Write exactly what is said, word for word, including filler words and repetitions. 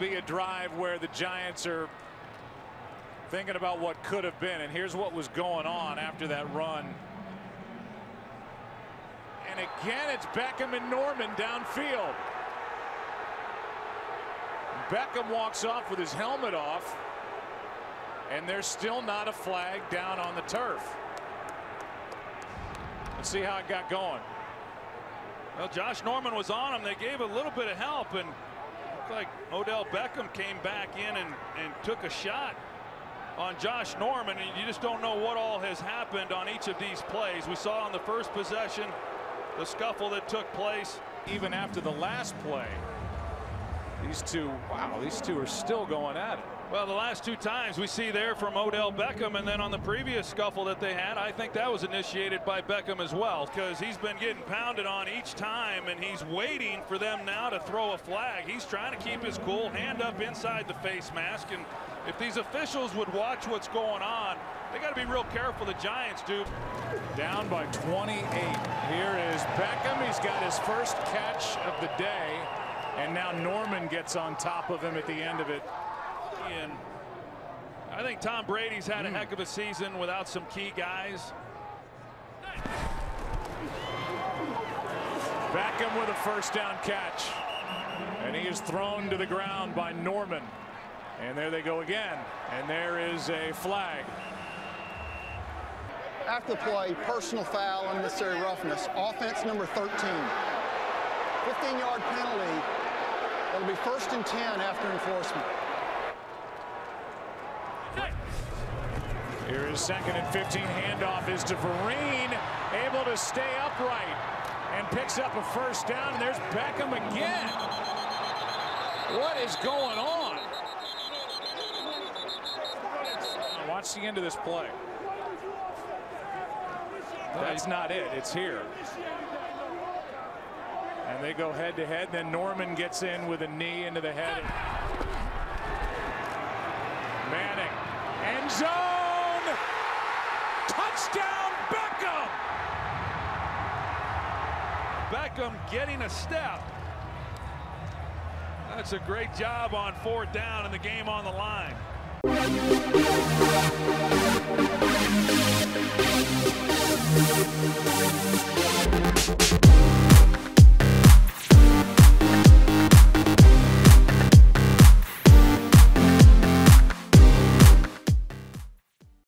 be a drive where the Giants are thinking about what could have been, and here's what was going on after that run. And again, it's Beckham and Norman downfield. Beckham walks off with his helmet off, and there's still not a flag down on the turf. Let's see how it got going. Well, Josh Norman was on him. They gave a little bit of help, and looked like Odell Beckham came back in and, and took a shot on Josh Norman. And you just don't know what all has happened on each of these plays. We saw on the first possession the scuffle that took place. Even after the last play, these two, wow, these two are still going at it. Well, the last two times we see there from Odell Beckham, and then on the previous scuffle that they had, I think that was initiated by Beckham as well, because he's been getting pounded on each time, and he's waiting for them now to throw a flag. He's trying to keep his cool, hand up inside the face mask, and if these officials would watch what's going on, they got to be real careful. The Giants do. Down by twenty-eight. Here is Beckham. He's got his first catch of the day. And now Norman gets on top of him at the end of it. And I think Tom Brady's had a heck of a season without some key guys. Beckham with a first down catch. And he is thrown to the ground by Norman. And there they go again. And there is a flag. After the play, personal foul, unnecessary roughness. Offense number thirteen. fifteen yard penalty. It'll be first and ten after enforcement. Here is second and fifteen. Handoff is to Vereen, able to stay upright and picks up a first down. And there's Beckham again. What is going on? Watch the end of this play. That's not it. It's here. And they go head to head. Then Norman gets in with a knee into the head. Manning. End zone. Touchdown, Beckham. Beckham getting a step. That's a great job on fourth down and the game on the line.